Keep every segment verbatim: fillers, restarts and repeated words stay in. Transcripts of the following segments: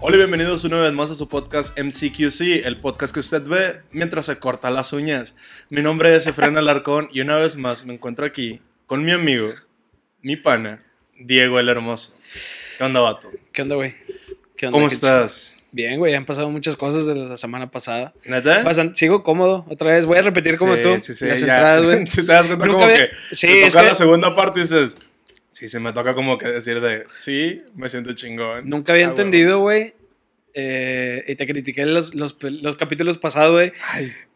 Hola y bienvenidos una vez más a su podcast M C Q C, el podcast que usted ve mientras se corta las uñas. Mi nombre es Efraín Alarcón y una vez más me encuentro aquí con mi amigo, mi pana, Diego el Hermoso. ¿Qué onda, vato? ¿Qué onda, güey? ¿Qué onda? ¿Cómo estás? Bien, güey, han pasado muchas cosas desde la semana pasada. ¿Neta? Pasan, sigo cómodo, otra vez, voy a repetir como sí, tú. Sí, sí, las ya. Entradas, güey. ¿Te das cuenta como había... que sí, te toca que... la segunda parte y dices... Sí, se me toca como que decir de, sí, me siento chingón. Nunca había ah, entendido, güey. Eh, y te critiqué los, los, los capítulos pasados, güey.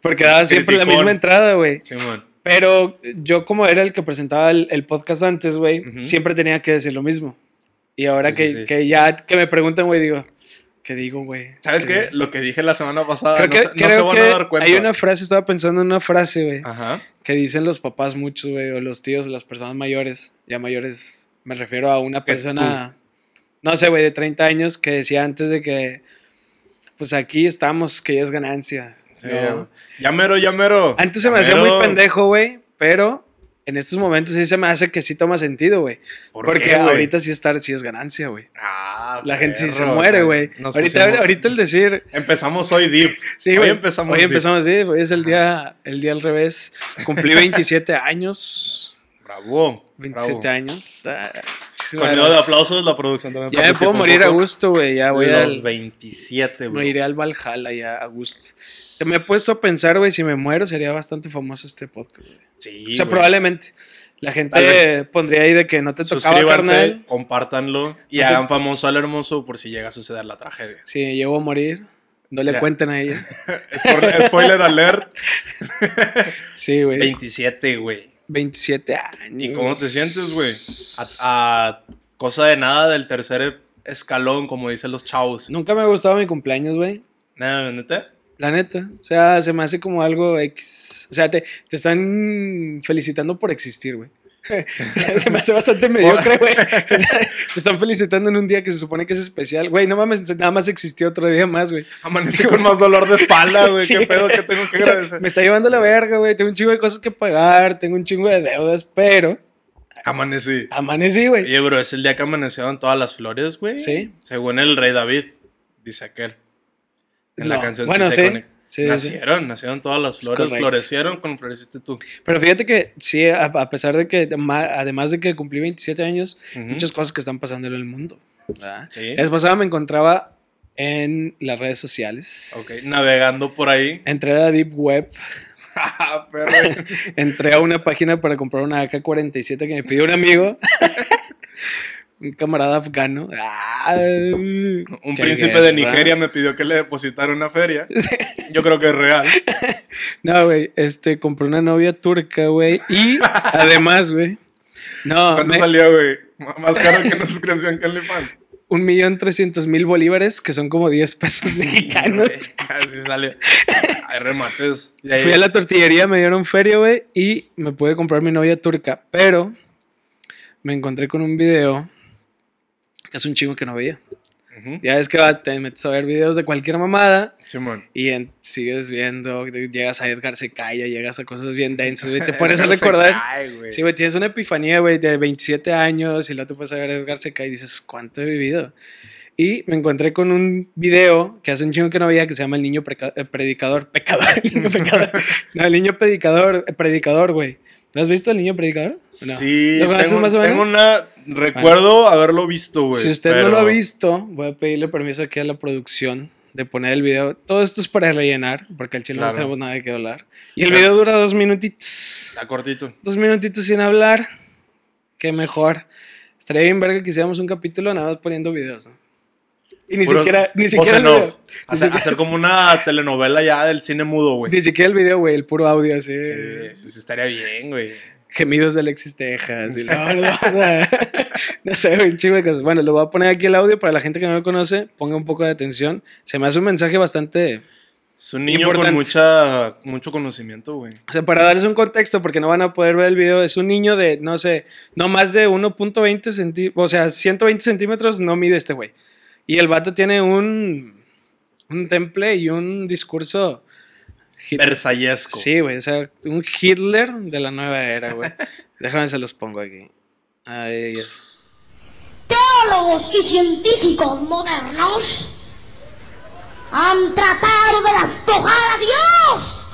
Porque daba siempre criticón. La misma entrada, güey. Sí, man. Pero yo, como era el que presentaba el, el podcast antes, güey, uh-huh. siempre tenía que decir lo mismo. Y ahora sí, que, sí, sí. que ya que me preguntan, güey, digo, ¿qué digo, güey? ¿Sabes eh, qué? Lo que dije la semana pasada, creo que, no, se, creo no se van que a dar cuenta. Hay una frase, estaba pensando en una frase, güey. Ajá. Que dicen los papás mucho, güey, o los tíos, las personas mayores, ya mayores, me refiero a una persona, no sé, güey, de treinta años, que decía antes de que, pues aquí estamos, que ya es ganancia. Sí, ¿no? Ya mero, ya mero. Antes se me hacía muy pendejo, güey, pero en estos momentos sí se me hace que sí toma sentido, güey. ¿Por Porque qué, ahorita wey? sí estar, sí es ganancia, güey. Ah, la gente perro, sí se muere, güey. Ahorita, pusimos... ahorita el decir... Empezamos hoy deep. Sí, hoy wey, empezamos Hoy deep. empezamos deep. Hoy es el día, el día al revés. Cumplí veintisiete años. Bravo. veintisiete bravo. años. Ah, Sonido de aplausos, la producción también. Ya me puedo morir a gusto, güey. Ya voy a los al... veintisiete, güey. Me iré al Valhalla ya a gusto. Me he puesto a pensar, güey, si me muero sería bastante famoso este podcast, güey. Sí, o sea, wey. probablemente la gente pondría ahí de que no te tocaba, carnal. Compártanlo y no hagan te... famoso al Hermoso por si llega a suceder la tragedia. Si sí, llego a morir, no le yeah. cuenten a ella. Spoiler, spoiler alert. Sí, güey. veintisiete, güey. veintisiete años. ¿Y cómo te sientes, güey? A, a cosa de nada del tercer escalón, como dicen los chavos. Nunca me ha gustado mi cumpleaños, güey. ¿Nada, neta? La neta, o sea, se me hace como algo X. O sea, te, te están felicitando por existir, güey. Se me hace bastante mediocre, güey. O sea, te están felicitando en un día que se supone que es especial. Güey, no mames, nada más existió otro día más, güey. Amanecí con más dolor de espalda, güey. Sí, qué pedo que tengo que agradecer. O sea, me está llevando la verga, güey. Tengo un chingo de cosas que pagar, tengo un chingo de deudas, pero... Amanecí. Amanecí, güey. Oye, bro, es el día que amanecieron todas las flores, güey. Sí. Según el rey David, dice aquel. En no. la canción bueno, sí, sí, nacieron, sí. nacieron todas las flores, florecieron cuando floreciste tú. Pero fíjate que sí, a, a pesar de que, además de que cumplí veintisiete años, uh-huh. muchas cosas que están pasando en el mundo. Sí. Es pasada me encontraba en las redes sociales. Ok, navegando por ahí. Entré a la Deep Web. Pero... Entré a una página para comprar una A K cuarenta y siete que me pidió un amigo. Un camarada afgano. Ah, un príncipe guerra. de Nigeria me pidió que le depositara una feria. Yo creo que es real. No, güey. Este, compré una novia turca, güey. Y además, güey. No, ¿Cuánto me... salió, güey? Más caro que una suscripción que OnlyFans. Un millón trescientos mil bolívares, que son como diez pesos mexicanos. Así sale. Hay remates. Ahí... Fui a la tortillería, me dieron feria, güey. Y me pude comprar mi novia turca. Pero me encontré con un video... que es un chingo que no veía. Uh-huh. Ya ves que va, te metes a ver videos de cualquier mamada. Simón. Y en, sigues viendo, llegas a Edgar Secaia, llegas a cosas bien densas, güey. Te pones a recordar. Cae, güey. Sí, güey, tienes una epifanía, güey, de veintisiete años y luego te puedes a ver Edgar Secaia y dices, ¿cuánto he vivido? Y me encontré con un video que hace un chingo que no veía que se llama El niño preca- predicador. Pecador, el niño pecador. No, el niño predicador, predicador, güey. ¿Lo has visto, El niño predicador? No. Sí, tengo, más o menos? tengo una... Recuerdo bueno, haberlo visto, güey. Si usted pero... no lo ha visto, voy a pedirle permiso aquí a la producción de poner el video. Todo esto es para rellenar, porque al chile claro. no tenemos nada que hablar. Y el claro. video dura dos minutitos. Está cortito. Dos minutitos sin hablar. Qué mejor. Estaría bien ver que hiciéramos un capítulo nada más poniendo videos, ¿no? Y ni Puro, siquiera, ni siquiera el video. Ni hacer, siquiera. hacer como una telenovela ya del cine mudo, güey. Ni siquiera el video, güey, el puro audio así. Sí, eso sí estaría bien, güey. Gemidos de Alexis Texas. Y no, no, o sea, no sé, güey, chingo de cosas. Bueno, lo voy a poner aquí el audio para la gente que no lo conoce. Ponga un poco de atención. Se me hace un mensaje bastante... Es un niño importante. con mucha, mucho conocimiento, güey. O sea, para darles un contexto, porque no van a poder ver el video, es un niño de, no sé, no más de uno punto veinte centímetros, o sea, ciento veinte centímetros no mide este güey. Y el vato tiene un un temple y un discurso versallesco. Sí, güey, o sea, un Hitler de la nueva era, güey. Déjame se los pongo aquí. Ahí es. Teólogos y científicos modernos han tratado de despojar a Dios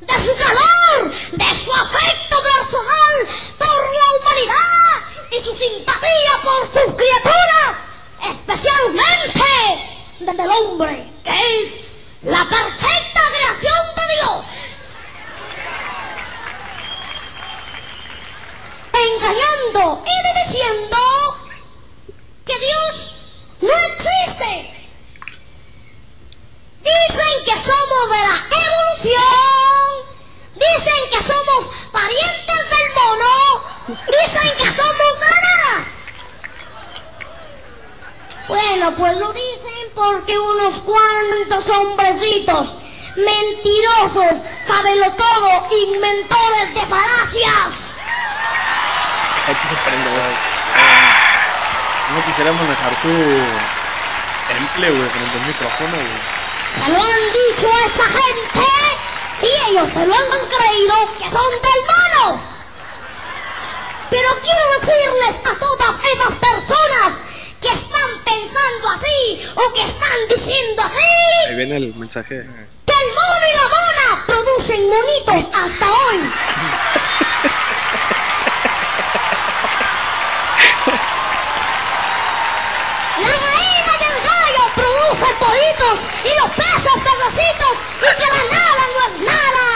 de su calor, de su afecto personal por la humanidad y su simpatía por sus criaturas, especialmente desde el hombre, que es la perfecta creación de Dios. Engañando y diciendo que Dios no existe. Dicen que somos de la evolución, dicen que somos parientes del mono, dicen que somos de nada. Bueno, pues lo dicen porque unos cuantos hombrecitos mentirosos, sabelotodo, inventores de falacias. Ahí te sorprendo, güey. No quisiera manejar su temple, güey, frente al micrófono, güey. Se lo han dicho a esa gente y ellos se lo han creído que son del mono. Pero quiero decirles a todas esas personas que están pensando así o que están diciendo así. Ahí viene el mensaje. Que el mono y la mona producen monitos hasta hoy. Pollitos y los peces pedacitos y que la nada no es nada.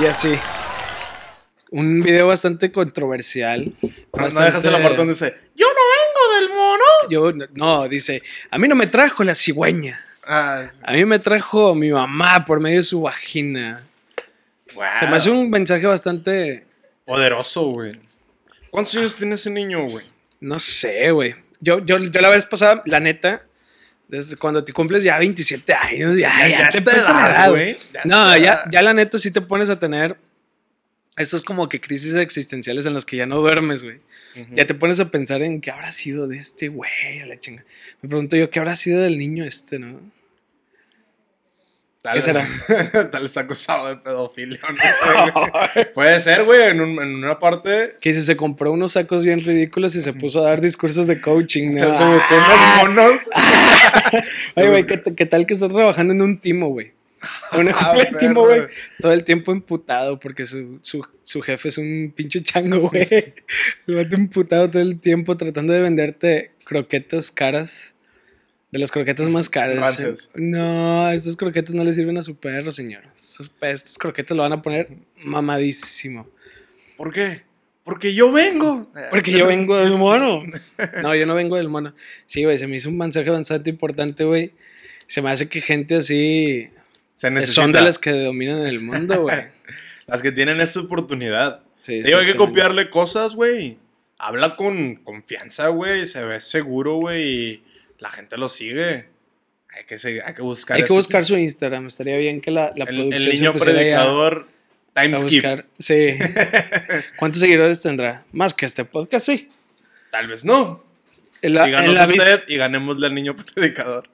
Y así. Un video bastante controversial. Bastante... No dejas el amor donde dice, yo no vengo del mono. Yo no, no, dice, a mí no me trajo la cigüeña. Ah, sí. A mí me trajo mi mamá por medio de su vagina. Wow. Se me hace un mensaje bastante... poderoso, güey. ¿Cuántos años tiene ese niño, güey? No sé, güey. Yo, yo, yo la vez pasada, la neta, desde cuando te cumples ya veintisiete años, ya, ya, ya, ya te pasa la edad, güey. No, ya, ya la neta sí te pones a tener estas como que crisis existenciales en las que ya no duermes, güey. Uh-huh. Ya te pones a pensar en qué habrá sido de este güey, a la chinga. Me pregunto yo, ¿qué habrá sido del niño este, no? Tal, ¿Qué será? Tal vez está acusado de pedofilia, no sé. Puede ser, güey, en, un, en una parte... Que si se compró unos sacos bien ridículos y se puso a dar discursos de coaching, ¿no? Se, se buscó unos monos. Oye, güey, ¿qué, ¿qué tal que estás trabajando en un timo, güey? Una jungla de timo, güey. Todo el tiempo emputado porque su, su, su jefe es un pinche chango, güey. Se va emputado todo el tiempo tratando de venderte croquetas caras. De las croquetas más caras. Eh. No, estas croquetas no le sirven a su perro, señor. Estas, estas croquetas lo van a poner mamadísimo. ¿Por qué? Porque yo vengo. Porque yo vengo del mono. No, yo no vengo del mono. Sí, güey, se me hizo un mensaje bastante importante, güey. Se me hace que gente así... Se necesita. Son de las que dominan el mundo, güey. Las que tienen esa oportunidad. Sí, digo, hay que copiarle cosas, güey. Habla con confianza, güey. Se ve seguro, güey. La gente lo sigue. Hay que, seguir, hay que buscar Hay que buscar tipo. Su Instagram. Estaría bien que la, la el, producción... El niño predicador Timeskip. Sí. ¿Cuántos seguidores tendrá? Más que este podcast, sí. Tal vez no. La, Síganos usted vist- y ganémosle al niño predicador.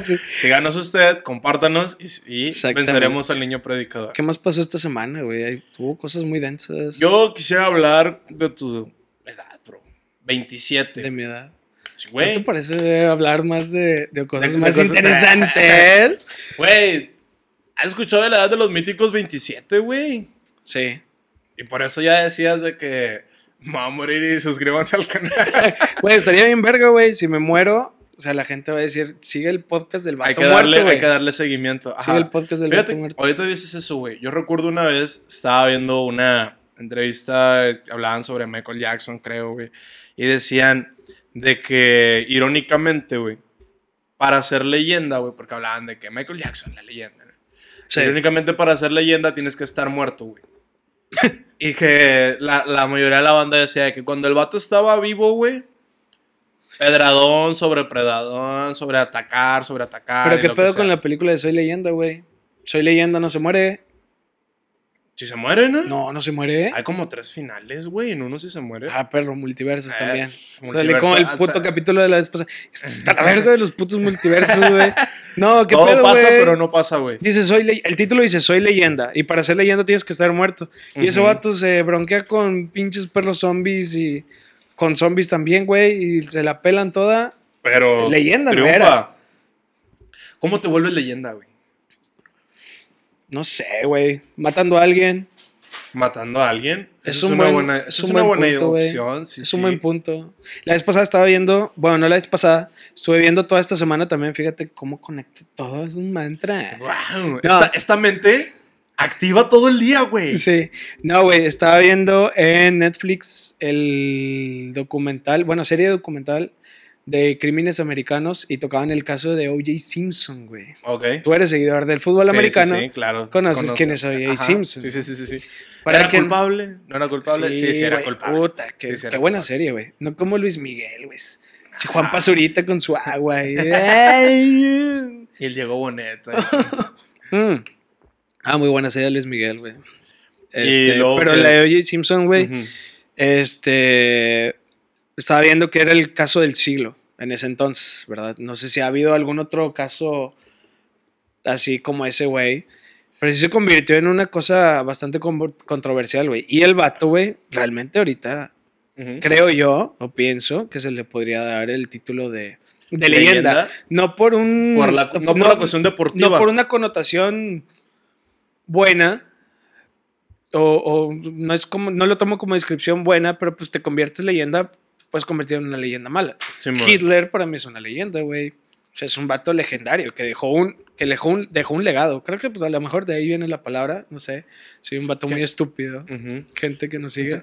Sí. Síganos usted, compártanos y, y venceremos al niño predicador. ¿Qué más pasó esta semana, güey? Hubo cosas muy densas. Yo quisiera hablar de tu edad, bro. veintisiete. De mi edad. Sí, ¿no te parece hablar más de, de cosas de, más de cosas interesantes? Güey, ¿has escuchado de la edad de los míticos veintisiete, güey? Sí. Y por eso ya decías de que me voy a morir y suscríbanse al canal. Güey, estaría bien verga, güey. Si me muero, o sea, la gente va a decir, sigue el podcast del vato hay que darle, muerto, güey. Hay que darle seguimiento. Ajá. Sigue el podcast del Fíjate, vato muerto. Ahorita dices eso, güey. Yo recuerdo una vez, estaba viendo una entrevista, hablaban sobre Michael Jackson, creo, güey. Y decían... De que, irónicamente, güey, para ser leyenda, güey, porque hablaban de que Michael Jackson, la leyenda, güey. Sí. Irónicamente, para ser leyenda tienes que estar muerto, güey. Y que la, la mayoría de la banda decía que cuando el vato estaba vivo, güey, pedradón sobre predadón, sobre atacar, sobre atacar. Pero qué pedo con la película de Soy Leyenda, güey. Soy Leyenda no se muere. Si se muere, ¿no? No, no se muere. Hay como tres finales, güey. En uno sí se muere. Ah, perro, multiversos eh, también. Multiverso, sale como el puto o sea, capítulo de la vez pasada. Está la verga de los putos multiversos, güey. No, qué todo pedo, pasa, wey? Pero no pasa, güey. Dice, soy le... el título dice, soy leyenda. Y para ser leyenda tienes que estar muerto. Y uh-huh. ese vato se bronquea con pinches perros zombies y con zombies también, güey. Y se la pelan toda. Pero leyenda, no era. ¿Cómo te vuelves leyenda, güey? No sé, güey. Matando a alguien. Matando a alguien. Es, es, un una, buen, buena, es, es una buena punto, opción. Sí, es sí. un buen punto. La vez pasada estaba viendo, bueno, no la vez pasada, estuve viendo toda esta semana también. Fíjate cómo conecto todo. Es un mantra. Wow. No. Esta, esta mente activa todo el día, güey. Sí. No, güey. Estaba viendo en Netflix el documental, bueno, serie documental de crímenes americanos y tocaban el caso de O J Simpson, güey. Okay. Tú eres seguidor del fútbol sí, americano. Sí, sí, claro. Conoces conozco. quién es O J Simpson. Sí, sí, sí, sí. ¿Para ¿Era que... culpable? ¿No era culpable? Sí, sí, sí era güey, culpable. Puta, que, sí, sí era qué buena culpable. serie, güey. No como Luis Miguel, güey. Ah. Juan Pazurita con su agua. Y, y el Diego Boneta. mm. Ah, muy buena serie Luis Miguel, güey. Este, pero que... la de O J Simpson, güey, uh-huh. este... estaba viendo que era el caso del siglo en ese entonces, ¿verdad? No sé si ha habido algún otro caso así como ese, güey. Pero sí se convirtió en una cosa bastante controversial, güey. Y el vato, güey, realmente ahorita uh-huh. creo yo, o pienso, que se le podría dar el título de, de leyenda. leyenda. No por un... Por la, no, no por la cuestión deportiva. No por una connotación buena. O, o no, es como, no lo tomo como descripción buena, pero pues te conviertes en leyenda... Pues convertido en una leyenda mala. Sí, Hitler para mí es una leyenda, güey. O sea, es un vato legendario que dejó un, que dejó un, dejó un legado. Creo que pues, a lo mejor de ahí viene la palabra, no sé. Soy un vato ¿Qué? muy estúpido. Uh-huh. Gente que nos sigue.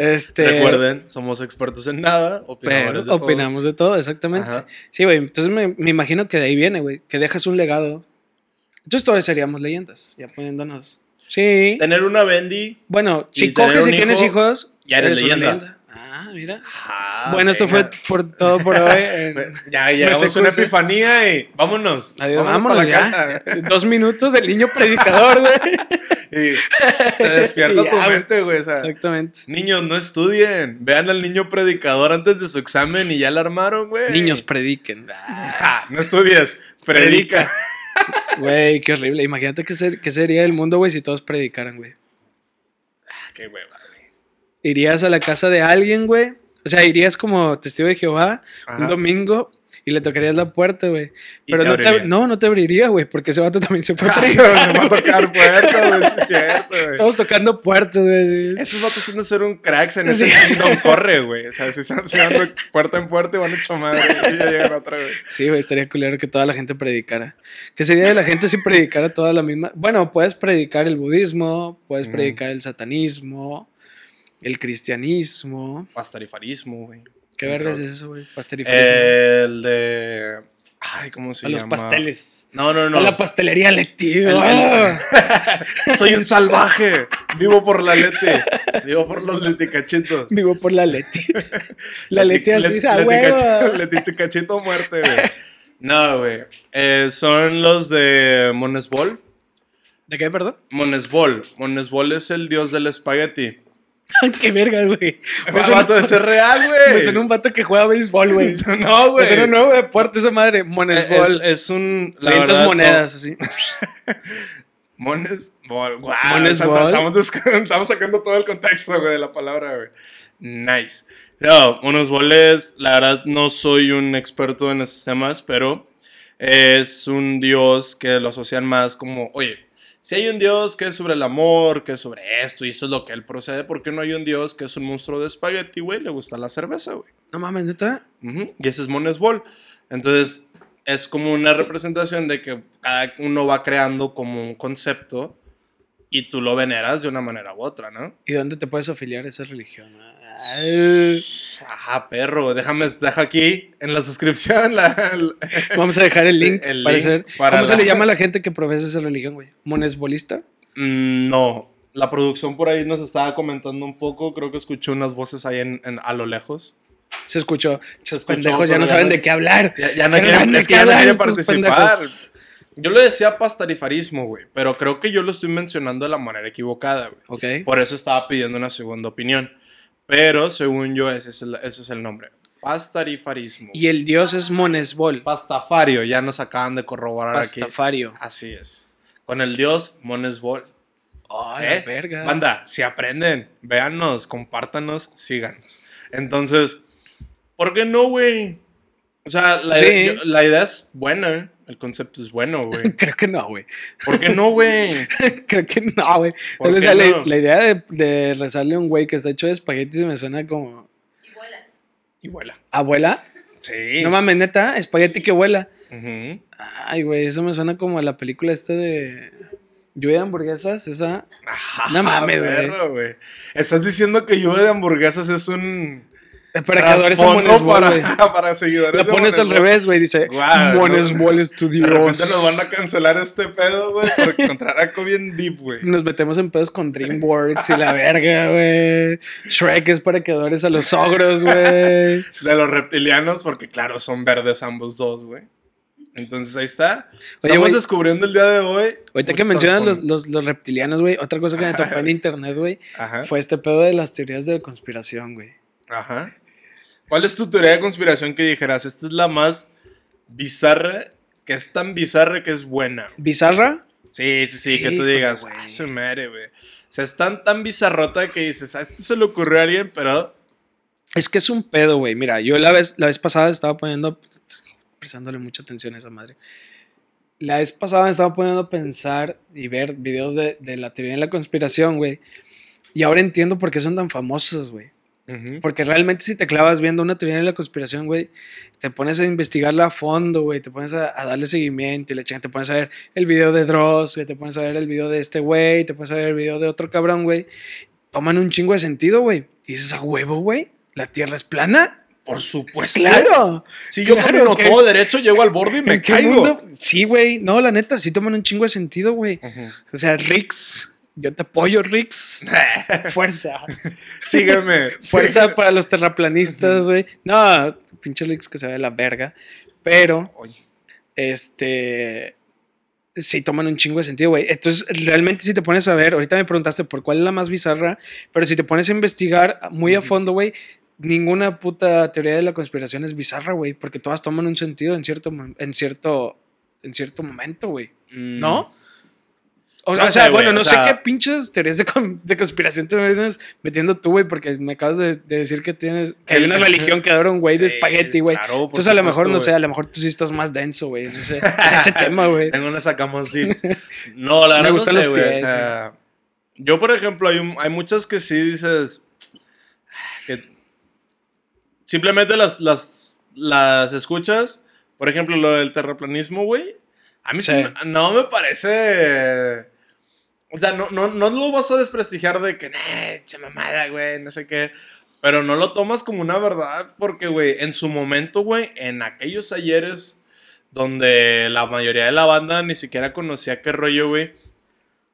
este... Recuerden, somos expertos en nada. Opinadores de opinamos todos. de todo, exactamente. Ajá. Sí, güey. Entonces me, me imagino que de ahí viene, güey. Que dejas un legado. Entonces todos seríamos leyendas, ya poniéndonos. Sí. Tener una Bendy. Bueno, si coges y hijo, tienes hijos, ya eres, eres leyenda. Una leyenda. Ah, mira. Ah, bueno, venga. Esto fue por todo por hoy. En ya llegamos a una epifanía y vámonos. Adiós, vámonos, vámonos para la casa. Dos minutos del niño predicador, güey. Te despierta ya, tu mente, güey. O sea, exactamente. Niños, no estudien. Vean al niño predicador antes de su examen y ya la armaron, güey. Niños, prediquen. Ah, no estudies, predica. Güey, qué horrible. Imagínate qué, ser, qué sería el mundo, güey, si todos predicaran, güey. Ah, qué hueva. Irías a la casa de alguien, güey. O sea, irías como testigo de Jehová Ajá. un domingo y le tocarías la puerta, güey. Pero te no, te, no, no te abriría, güey, porque ese vato también se puede ah, se va a tocar puertas, güey. Eso es cierto, güey. Estamos tocando puertas, güey. Esos vatos son de ser un cracks en ese kingdom sí. corre, güey. O sea, si están llegando puerta en puerta y van a chomar, güey. Y ya llegan otra vez. Sí, güey, estaría culero que toda la gente predicara. ¿Qué sería de la gente si predicara toda la misma? Bueno, puedes predicar el budismo, puedes mm. predicar el satanismo... El cristianismo. Pastarifarismo, güey. ¿Qué vergas es eso, güey? Pastarifarismo. El de... Ay, ¿cómo se a llama? A los pasteles. No, no, no. A la pastelería lectiva. El... Soy un salvaje. Vivo por la lete. Vivo por los leticachetos. Vivo por la lete. La lete así, a huevo. Leticacheto muerte, güey. No, güey. Eh, son los de Monesbol. ¿De qué, perdón? Monesbol. Monesbol es el dios del espagueti. ¡Qué verga, güey! Es un vato de ser real, güey. Me suena un vato que juega a béisbol, güey. No, güey. Me suena un nuevo deporte esa madre. Monesbol. Es, es un... Lentas monedas, no. así. Monesbol. Wow, Monesbol. Estamos, estamos sacando todo el contexto, güey, de la palabra, güey. Nice. No, Monesbol es... La verdad, no soy un experto en esos temas, pero es un dios que lo asocian más como... Oye... Si hay un dios que es sobre el amor, que es sobre esto, y esto es lo que él procede, ¿por qué no hay un dios que es un monstruo de espagueti, güey? Le gusta la cerveza, güey. No mames, ¿neta? Uh-huh. Y ese es Monesbol. Entonces, es como una representación de que cada uno va creando como un concepto y tú lo veneras de una manera u otra, ¿no? ¿Y dónde te puedes afiliar a esa religión? Ay. Ajá, perro. Déjame, deja aquí en la suscripción. La, la, Vamos a dejar el link. El para link hacer. Para ¿Cómo la... se le llama a la gente que profesa esa religión, güey? ¿Monesbolista? Mm, no. La producción por ahí nos estaba comentando un poco. Creo que escuché unas voces ahí en, en, a lo lejos. Se escuchó. Esos pendejos ya no saben de qué hablar. Ya no quieren participar. Yo le decía pastarifarismo, güey, pero creo que yo lo estoy mencionando de la manera equivocada, güey. Okay. Por eso estaba pidiendo una segunda opinión. Pero, según yo, ese es el, ese es el nombre. Pastarifarismo. Y el dios es Monesbol. Pastafario, ya nos acaban de corroborar Pastafario. Aquí. Pastafario. Así es. Con el dios Monesbol. Oh, ¿eh? La verga. Banda, si aprenden, véannos, compártanos, síganos. Entonces, ¿por qué no, güey? O sea, la, sí. idea, yo, la idea es buena, el concepto es bueno, güey. Creo que no, güey. ¿Por qué no, güey? Creo que no, güey. O sea, no? la, la idea de, de rezarle a un güey que está hecho de espaguetis me suena como... Y vuela. Y vuela. ¿Abuela? Sí. No mames, neta, espagueti que vuela. Uh-huh. Ay, güey, eso me suena como a la película esta de... Lluvia de hamburguesas, esa... Ah, no mames, güey. Estás diciendo que lluvia de hamburguesas es un... Para seguidores de Monesbol, para, para seguidores de Monesbol. Lo pones al revés, güey, dice wow, Monesbol no, Studios. De repente nos van a cancelar este pedo, güey, por encontrar algo bien deep, güey. Nos metemos en pedos con DreamWorks y la verga, güey. Shrek es para quedadores a los ogros, güey. De los reptilianos, porque claro, son verdes ambos dos, güey. Entonces ahí está. Oye, estamos wey, descubriendo el día de hoy. Ahorita que mencionas los, los, los reptilianos, güey. Otra cosa que me topé en internet, güey, fue este pedo de las teorías de conspiración, güey. Ajá. ¿Cuál es tu teoría de conspiración que dijeras? Esta es la más bizarra, que es tan bizarra que es buena. ¿Bizarra? Sí, sí, sí, que tú digas, güey. Ay, su madre, güey. O sea, es tan, tan bizarrota que dices, a este se le ocurrió a alguien, pero... Es que es un pedo, güey. Mira, yo la vez, la vez pasada estaba poniendo... prestándole mucha atención a esa madre. La vez pasada me estaba poniendo a pensar y ver videos de, de la teoría de la conspiración, güey. Y ahora entiendo por qué son tan famosos, güey. Uh-huh. Porque realmente si te clavas viendo una teoría de la conspiración, güey, te pones a investigarla a fondo, güey, te pones a, a darle seguimiento y la chinga, te pones a ver el video de Dross, güey, te pones a ver el video de este güey, te pones a ver el video de otro cabrón, güey. Toman un chingo de sentido, güey. Y dices, a huevo, güey, la Tierra es plana. Por supuesto. Claro. Si yo claro, camino todo derecho, llego al borde y me caigo. Mundo? Sí, güey. No, la neta, sí toman un chingo de sentido, güey. Uh-huh. O sea, Rix, yo te apoyo, Rix. Fuerza. Sígueme. Fuerza sígueme. Para los terraplanistas, güey. Uh-huh. No, pinche Rix que se ve la verga. Pero, oye, este... sí toman un chingo de sentido, güey. Entonces, realmente si te pones a ver, ahorita me preguntaste por cuál es la más bizarra, pero si te pones a investigar muy uh-huh. a fondo, güey, ninguna puta teoría de la conspiración es bizarra, güey, porque todas toman un sentido en cierto, en cierto, en cierto momento, güey, mm. ¿no? O, no o sea, sé, bueno, wey, no sé sea... qué pinches teorías de, de conspiración te vienes metiendo tú, güey, porque me acabas de, de decir que tienes que hay una religión que adora un güey sí, de espagueti, güey. Claro, entonces a lo mejor, tú, no wey. sé, a lo mejor tú sí estás más denso, güey, no sé, ese tema, güey. Tengo una sacamos dips. No, la verdad me gustan no sé, los pies, o sea, sí. Yo, por ejemplo, hay, un, hay muchas que sí dices que simplemente las, las, las escuchas. Por ejemplo, lo del terraplanismo, güey. A mí sí. sí, no me parece... O sea, no, no, no lo vas a desprestigiar de que... Nee, che mamada, güey, no sé qué. Pero no lo tomas como una verdad. Porque, güey, en su momento, güey, en aquellos ayeres donde la mayoría de la banda ni siquiera conocía qué rollo, güey.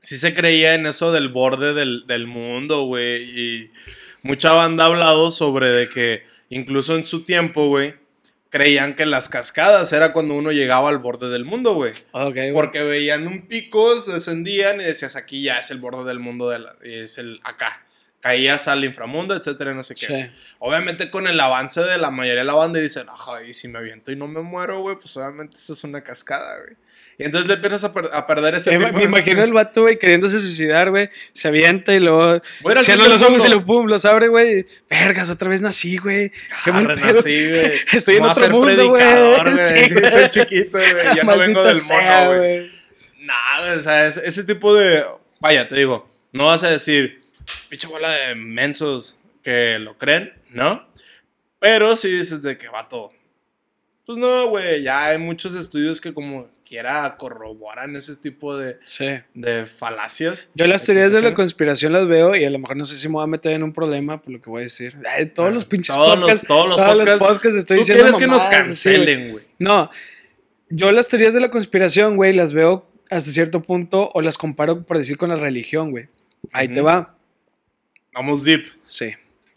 Sí se creía en eso del borde del, del mundo, güey. Y mucha banda ha hablado sobre de que... Incluso en su tiempo, güey, creían que las cascadas era cuando uno llegaba al borde del mundo, güey. Okay, porque veían un pico, se descendían y decías, aquí ya es el borde del mundo, de la, es el acá. Caías al inframundo, etcétera, no sé qué. Sí. Obviamente con el avance de la mayoría de la banda dicen, ajá, y si me aviento y no me muero, güey, pues obviamente eso es una cascada, güey. Y entonces le empiezas a, per- a perder ese eh, tipo me de... Me imagino el vato, güey, queriéndose suicidar, güey. Se avienta y luego... Bueno, cierra los ojos y lo pum, los abre, güey. Vergas, otra vez nací, güey. Qué mal pedo. Estoy en otro mundo, güey. Sí, soy chiquito, güey. Ya no vengo del mono, güey. Nada, o sea, es, ese tipo de... Vaya, te digo, no vas a decir... Pinche bola de mensos que lo creen, ¿no? Pero si dices de que vato... Pues no, güey, ya hay muchos estudios que como quiera corroboran ese tipo de, sí. de falacias. Yo las teorías de la conspiración las veo y a lo mejor no sé si me voy a meter en un problema por lo que voy a decir. Ay, todos ah, los pinches todos podcasts, los, todos los todos podcasts, los podcasts estoy diciendo quieres que nos cancelen, güey. Sí, no, yo las teorías de la conspiración, güey, las veo hasta cierto punto o las comparo, por decir, con la religión, güey. Ahí uh-huh. te va. Vamos deep. Sí.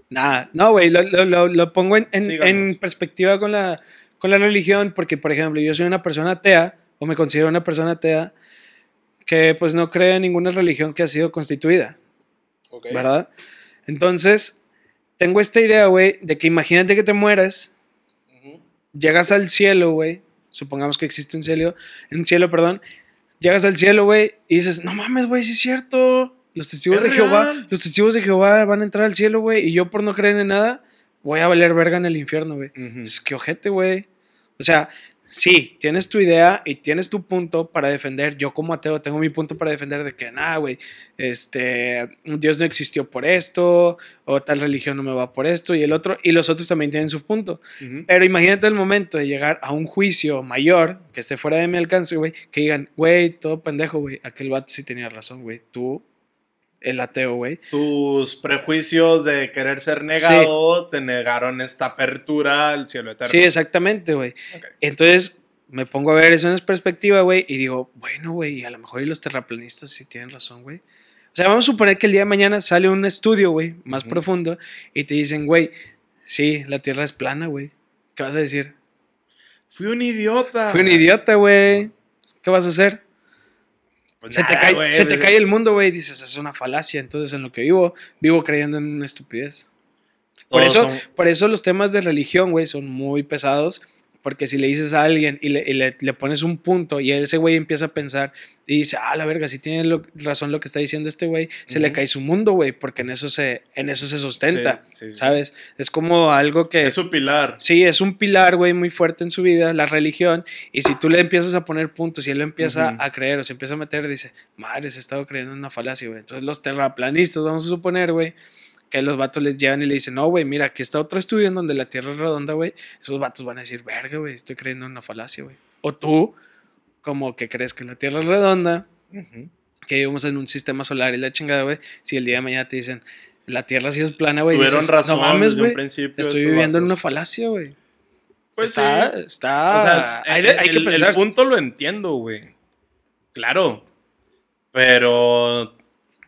Nada, no, güey, lo, lo, lo, lo pongo en, en, en perspectiva con la... Con la religión, porque, por ejemplo, yo soy una persona atea, o me considero una persona atea, que pues no cree en ninguna religión que ha sido constituida, okay, ¿verdad? Entonces, tengo esta idea, güey, de que imagínate que te mueres, uh-huh, llegas al cielo, güey, supongamos que existe un cielo, un cielo, perdón, llegas al cielo, güey, y dices, no mames, güey, sí es cierto, los testigos de Jehová, los testigos de Jehová van a entrar al cielo, güey, y yo por no creer en nada, voy a valer verga en el infierno, güey. Uh-huh. Es que ojete, güey. O sea, sí, tienes tu idea y tienes tu punto para defender. Yo como ateo tengo mi punto para defender de que, nah, güey, este, Dios no existió por esto, o tal religión no me va por esto, y el otro, y los otros también tienen su punto. Uh-huh. Pero imagínate el momento de llegar a un juicio mayor, que esté fuera de mi alcance, güey, que digan, güey, todo pendejo, güey, aquel vato sí tenía razón, güey, tú... el ateo, güey. Tus prejuicios de querer ser negado, sí, te negaron esta apertura al cielo eterno. Sí, exactamente, güey. Okay. Entonces, me pongo a ver eso en perspectiva, güey, y digo, bueno, güey, a lo mejor y los terraplanistas sí tienen razón, güey. O sea, vamos a suponer que el día de mañana sale un estudio, güey, más uh-huh, profundo, y te dicen, güey, sí, la Tierra es plana, güey. ¿Qué vas a decir? Fui un idiota. Fui un idiota, güey. ¿Qué vas a hacer? Pues se, nada, te cae, wey, se te wey. cae el mundo, güey. Dices, es una falacia. Entonces, en lo que vivo, vivo creyendo en una estupidez. Por eso, son... por eso los temas de religión, güey, son muy pesados. Porque si le dices a alguien y le, y le, le pones un punto y ese güey empieza a pensar y dice, ah, la verga, sí tiene lo, razón lo que está diciendo este güey, se uh-huh, le cae su mundo, güey, porque en eso se, en eso se sustenta, sí, sí, ¿sabes? Sí. Es como algo que... es un pilar. Sí, es un pilar, güey, muy fuerte en su vida, la religión, y si tú le empiezas a poner puntos y él lo empieza uh-huh, a creer o se empieza a meter, dice, madre, se ha estado creyendo en una falacia, güey. Entonces los terraplanistas, vamos a suponer, güey, que los vatos les llegan y le dicen, no, güey, mira, aquí está otro estudio en donde la Tierra es redonda, güey. Esos vatos van a decir, verga, güey, estoy creyendo en una falacia, güey. O tú, como que crees que la Tierra es redonda, uh-huh, que vivimos en un sistema solar y la chingada, güey. Si el día de mañana te dicen, la Tierra sí es plana, güey. Tuvieron dices, razón, no mames, güey, estoy viviendo vatos en una falacia, güey. Pues está, sí. Está, o sea, hay, el, hay que pensar. El punto lo entiendo, güey. Claro. Pero,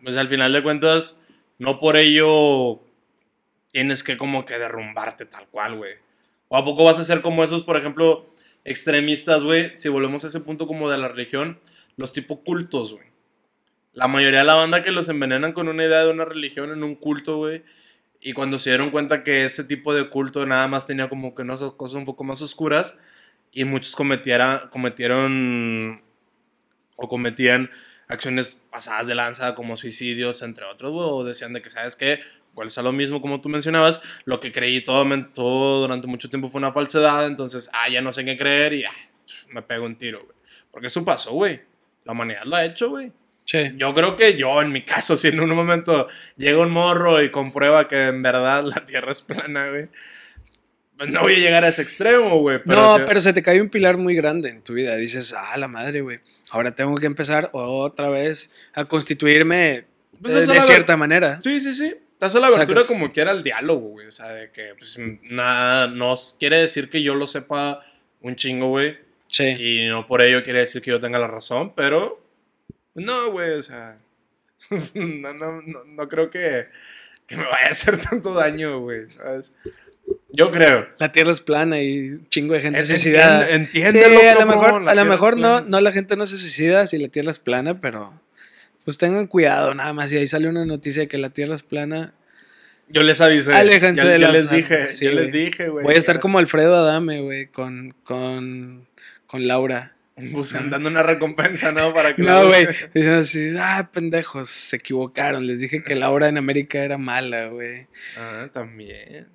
pues al final de cuentas... no por ello tienes que como que derrumbarte tal cual, güey. ¿O a poco vas a ser como esos, por ejemplo, extremistas, güey? Si volvemos a ese punto como de la religión, los tipo cultos, güey. La mayoría de la banda que los envenenan con una idea de una religión en un culto, güey. Y cuando se dieron cuenta que ese tipo de culto nada más tenía como que unas cosas un poco más oscuras. Y muchos cometiera, cometieron o cometían... acciones pasadas de lanza, como suicidios, entre otros, güey, o decían de que, ¿sabes qué? Vuelves a lo mismo, como tú mencionabas, lo que creí todo, todo durante mucho tiempo fue una falsedad, entonces, ah, ya no sé qué creer, y ah, me pego un tiro, güey. Porque eso pasó, güey. La humanidad lo ha hecho, güey. Sí. Yo creo que yo, en mi caso, si en un momento llega un morro y comprueba que en verdad la Tierra es plana, güey, pues no voy a llegar a ese extremo, güey. No, si... pero se te cae un pilar muy grande en tu vida. Dices, ah, la madre, güey. Ahora tengo que empezar otra vez a constituirme pues de, de cierta ver... manera. Sí, sí, sí. Te hace la abertura, o sea, que... como quiera el diálogo, güey. O sea, de que pues, nada, no quiere decir que yo lo sepa un chingo, güey. Sí. Y no por ello quiere decir que yo tenga la razón, pero... no, güey, o sea... no, no, no, no creo que, que me vaya a hacer tanto daño, güey, ¿sabes? Yo creo. La Tierra es plana y chingo de gente suicida. Entiéndelo, sí, a lo mejor, a lo mejor no, no, la gente no se suicida si la Tierra es plana, pero pues tengan cuidado nada más. Y ahí sale una noticia de que la Tierra es plana. Yo les avisé. Aléjense de la... Yo les dije, sí, yo les dije, güey. Voy a estar como Alfredo Adame, güey, con, con, con Laura. Buscando una recompensa, ¿no? Para que no, güey. Dicen así, ah, pendejos, se equivocaron. Les dije que Laura en América era mala, güey. Ah, también.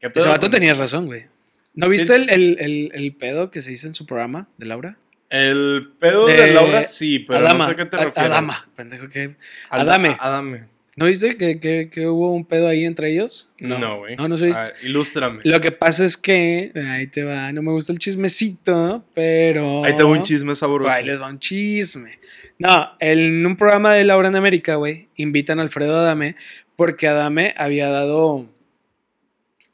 Ese vato tenía razón, güey. ¿No viste sí. el, el, el, el pedo que se hizo en su programa de Laura? El pedo de, de Laura, sí, pero Adama, no sé a qué te refieres. Adama, pendejo, que... Adame. Adame. ¿No viste que, que, que hubo un pedo ahí entre ellos? No, güey. No, no, no se viste. Ilústrame. Lo que pasa es que... ahí te va, no me gusta el chismecito, pero... ahí te va un chisme sabroso. Ahí les va un chisme. No, en un programa de Laura en América, güey, invitan a Alfredo Adame porque Adame había dado...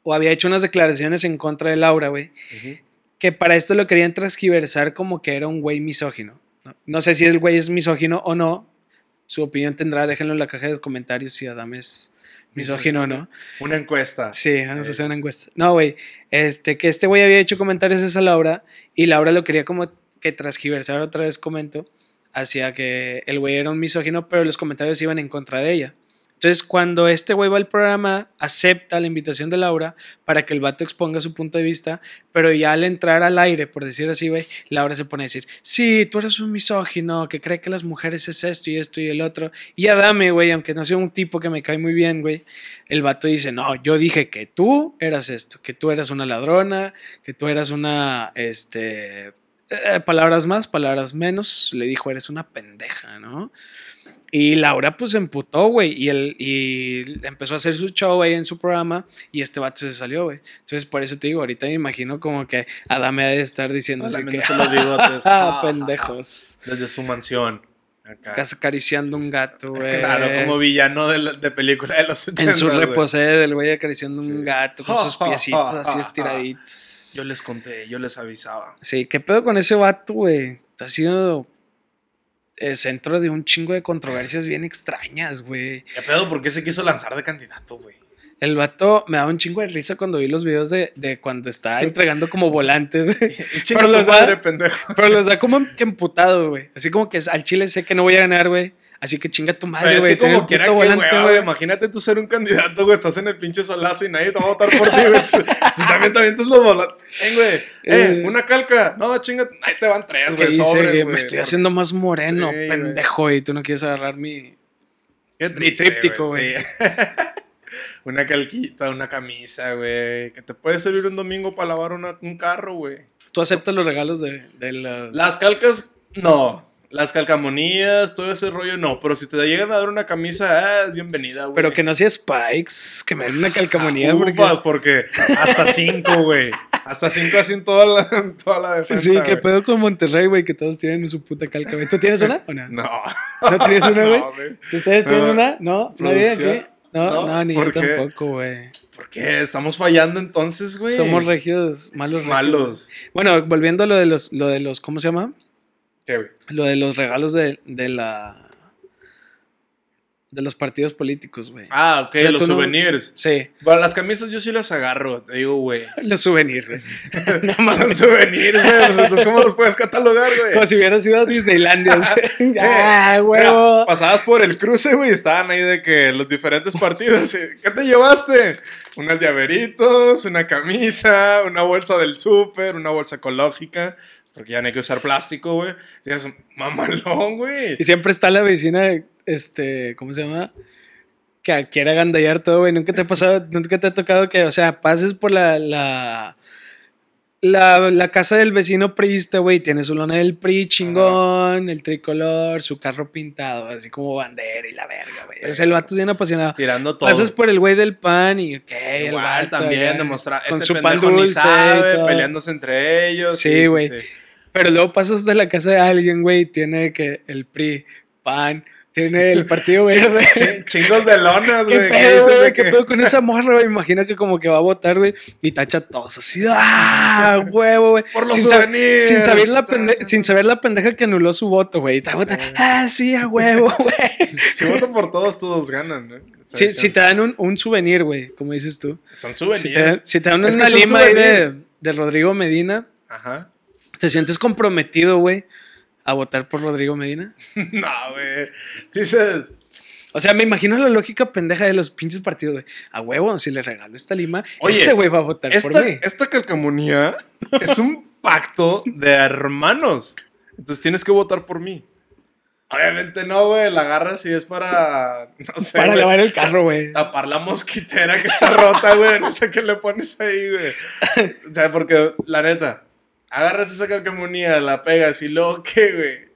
o había hecho unas declaraciones en contra de Laura, güey. Uh-huh. Que para esto lo querían transgiversar como que era un güey misógino. No, no sé si el güey es misógino o no. Su opinión tendrá, déjenlo en la caja de los comentarios si Adame es misógino o no. Una encuesta. Sí, vamos sí. a hacer una encuesta. No, güey. Este, que este güey había hecho comentarios a esa Laura y Laura lo quería como que transgiversar, otra vez comento, hacia que el güey era un misógino, pero los comentarios iban en contra de ella. Entonces, cuando este güey va al programa, acepta la invitación de Laura para que el vato exponga su punto de vista, pero ya al entrar al aire, por decir así, güey, Laura se pone a decir, sí, tú eres un misógino, que cree que las mujeres es esto y esto y el otro. Y Adame, güey, aunque no sea un tipo que me cae muy bien, güey, el vato dice, no, yo dije que tú eras esto, que tú eras una ladrona, que tú eras una, este... Eh, palabras más, palabras menos, le dijo, eres una pendeja, ¿no? Y Laura pues se emputó, güey, y él y empezó a hacer su show, güey, en su programa, y este vato se salió, güey. Entonces, por eso te digo, ahorita me imagino como que Adame ha de estar diciéndose que... se lo digo a ah, pendejos. Desde su mansión. Acá. Acariciando un gato, güey. Claro, como villano de, la, de película de los ochenta. En su reposé del güey acariciando sí. un gato con sus piecitos así estiraditos. Yo les conté, yo les avisaba. Sí, ¿qué pedo con ese vato, güey? Ha sido el centro de un chingo de controversias bien extrañas, güey. ¿Qué pedo? ¿Por qué se quiso lanzar de candidato, güey? El vato me daba un chingo de risa cuando vi los videos de, de cuando está entregando como volantes. pero, los madre, da, pero los da como que emputado, güey. Así como que al chile sé que no voy a ganar, güey. Así que chinga tu madre, güey. Es que como quiera que, güey, imagínate tú ser un candidato, güey. Estás en el pinche solazo y nadie te va a votar por ti, güey. Si también te avientas los volantes. Ey, güey, eh, una calca. No, chinga. Ahí te van tres, güey. Sobre, me estoy haciendo más moreno, sí, pendejo. Wey. Y tú no quieres agarrar mi... Qué triste, mi tríptico, güey. Sí. Una calquita, una camisa, güey. Que te puede servir un domingo para lavar una, un carro, güey. ¿Tú aceptas los regalos de, de las...? Las calcas, no. Las calcamonías, todo ese rollo, no. Pero si te llegan a dar una camisa, ah, bienvenida, güey. Pero que no sea Spikes, que me den una calcamonía. Ufas, porque... porque hasta cinco, güey. Hasta cinco así en toda la, en toda la defensa, sí, que pedo con Monterrey, güey, que todos tienen su puta calca, güey. ¿Tú tienes una o no? No. ¿No tienes una, güey? No, ¿ustedes no tienen una? No, ¿nadie aquí? No, no, no, ni yo tampoco, güey. ¿Por qué? ¿Estamos fallando entonces, güey? Somos regios, malos regios. Malos. Bueno, volviendo a lo de los, lo de los ¿cómo se llama? ¿Qué, güey? Lo de los regalos de, de la... de los partidos políticos, güey. Ah, ok, pero los souvenirs. No... Sí. Bueno, las camisas yo sí las agarro, te digo, güey. Los souvenirs, güey. No mames. Son souvenirs, güey. Entonces, ¿cómo los puedes catalogar, güey? Como si hubieras ido a Disneylandia. ¡Ah, huevo! Pasabas por el cruce, güey, estaban ahí de que los diferentes partidos. ¿Qué te llevaste? Unos llaveritos, una camisa, una bolsa del súper, una bolsa ecológica. Porque ya no hay que usar plástico, güey. Dices, mamalón, güey. Y siempre está la vecina de... Este, ¿cómo se llama? Que quiera gandallar todo, güey. Nunca te ha pasado, nunca te ha tocado que, o sea, pases por la la, la, la casa del vecino priista, güey. Tiene su lona del PRI chingón, el tricolor, su carro pintado, así como bandera y la verga, güey. O sea, el vato es bien apasionado. Tirando todo. Pasas por el güey del pan y, ok, igual, el vato, también, güey, demostrar. Con ese su pan dulce, sabe, peleándose entre ellos. Sí, güey. Sí, sí. Pero luego pasas de la casa de alguien, güey, tiene que el PRI, pan... Tiene el partido verde. Ch- chingos de lonas, güey. ¿Qué pedo, güey? ¿Qué pedo con esa morra, güey? Imagino que como que va a votar, güey. Y tacha todos así. ¡Ah, huevo, güey! Por los sin souvenirs. Sab- sin, saber la pende- sin saber la pendeja que anuló su voto, güey. Y te vota. ¡Ah, sí, a huevo, güey! Si voto por todos, todos ganan, ¿no? Si, si te dan un, un souvenir, güey, como dices tú. Son souvenirs. Si te dan, si te dan una lima ahí de, de Rodrigo Medina. Ajá. ¿Te sientes comprometido, güey, a votar por Rodrigo Medina? No, güey. Dices... O sea, me imagino la lógica pendeja de los pinches partidos, güey. A huevo, si le regalo esta lima, oye, este güey va a votar esta, por mí. Esta calcamonía es un pacto de hermanos. Entonces tienes que votar por mí. Obviamente no, güey. La agarras si es para... No sé, para lavar el carro, güey. Tapar la mosquitera que está rota, güey. No sé qué le pones ahí, güey. O sea, porque la neta... Agarras esa calcamonía, la pegas y luego, ¿qué, güey?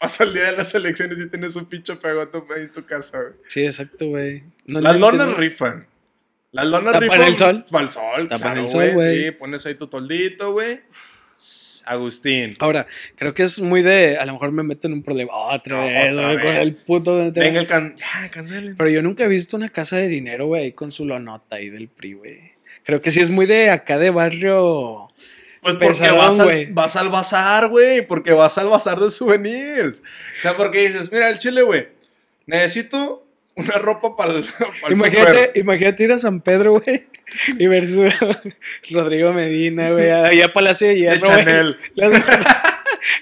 Pasa el día de las elecciones y tienes un pinche pegote en tu casa, güey. Sí, exacto, güey. No, las lonas entiendo. Rifan. Las lonas ¿Tapan rifan. ¿Para el sol? Para el sol, ¿Tapan claro, el sol, güey. Sí, pones ahí tu toldito, güey. Agustín. Ahora, creo que es muy de... A lo mejor me meto en un problema. Oh, otra vez, güey, con el puto... Venga, el can... Ya, cancelen. Pero yo nunca he visto una casa de dinero, güey, con su lonota ahí del P R I, güey. Creo que sí es muy de acá de barrio... Pues porque vas al, vas al bazar, güey. Porque vas al bazar de souvenirs. O sea, porque dices, mira, el chile, güey, necesito una ropa para el imagínate, imagínate ir a San Pedro, güey, y ver su Rodrigo Medina, güey, allá a Palacio de Hierro, de Chanel. Las,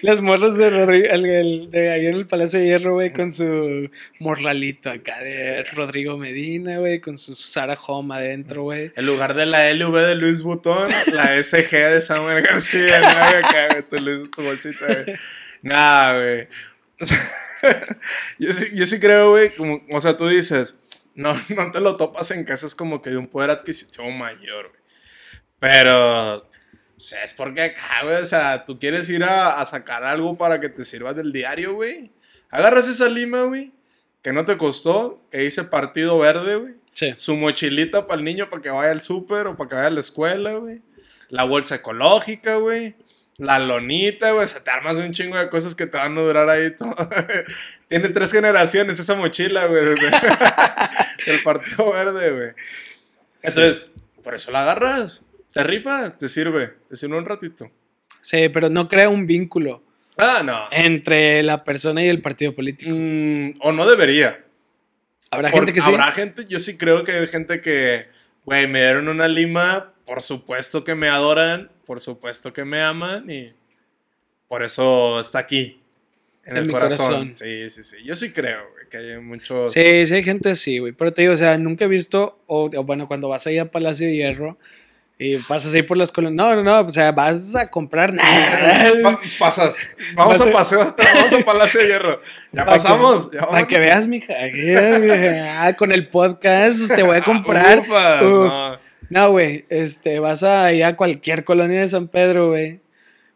Las morras de Rodrigo, el, el, de ahí en el Palacio de Hierro, güey, con su morralito acá de Rodrigo Medina, güey, con su Zara Home adentro, güey. En lugar de la L V de Luis Butón, la S G de Samuel García, ¿no? Acá, güey, tu, tu bolsita, güey. Nah, güey. yo, sí, yo sí creo, güey, como, o sea, tú dices, no, no te lo topas en casas como que de un poder adquisitivo mayor, güey. Pero... O sea, es porque acá, güey, o sea, tú quieres ir a, a sacar algo para que te sirvas del diario, güey. Agarras esa lima, güey, que no te costó, que dice Partido Verde, güey. Sí. Su mochilita para el niño para que vaya al súper o para que vaya a la escuela, güey. La bolsa ecológica, güey. La lonita, güey. O sea, te armas un chingo de cosas que te van a durar ahí todo. Tiene tres generaciones esa mochila, güey. Del Partido Verde, güey. Entonces, sí, por eso la agarras. Te rifas, te sirve, te sirve un ratito. Sí, pero no crea un vínculo. Ah, no. Entre la persona y el partido político. Mm, o no debería. Habrá por, gente que sí. Habrá gente, yo sí creo que hay gente que, güey, me dieron una lima, por supuesto que me adoran, por supuesto que me aman y por eso está aquí, en, en el mi corazón. corazón. Sí, sí, sí. Yo sí creo, güey, que hay mucho... Sí, sí hay gente así, güey. Pero te digo, o sea, nunca he visto, o, o bueno, cuando vas ahí a Palacio de Hierro... Y pasas ahí por las colonias. No, no, no. O sea, vas a comprar nada. Pa- pasas. Vamos vas a paseo. Vamos a Palacio de Hierro. Ya pasamos. Que, ya para que veas, mija. Ah, con el podcast te voy a comprar. Ufa, Uf. No, güey. No, este, vas a ir a cualquier colonia de San Pedro, güey.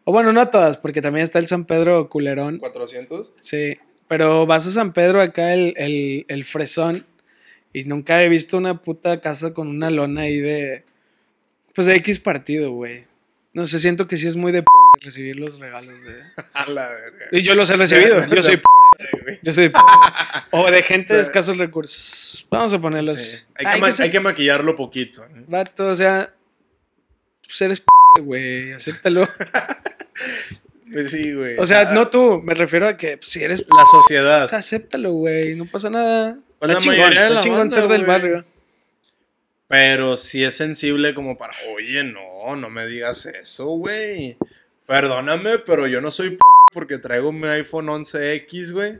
O bueno, no a todas, porque también está el San Pedro culerón. ¿cuatrocientos? Sí. Pero vas a San Pedro acá, el, el, el fresón. Y nunca he visto una puta casa con una lona ahí de... Pues de X partido, güey. No sé, siento que sí es muy de pobre recibir los regalos de... A la verga. Y yo los he recibido. Yo soy pobre. Yo soy pobre. O de gente de escasos recursos. Vamos a ponerlos... Sí. Hay, hay, que ma- que hay que maquillarlo poquito, ¿no? Vato, o sea... Pues eres pobre, güey. Acéptalo. Pues sí, güey. O sea, no tú. Me refiero a que pues, si eres pobre, la sociedad. O sea, acéptalo, güey. No pasa nada. Pues la chingón, mayoría de la chingón banda, ser del wey. barrio. Pero sí es sensible como para... Oye, no, no me digas eso, güey. Perdóname, pero yo no soy pobre porque traigo mi iPhone once X, güey.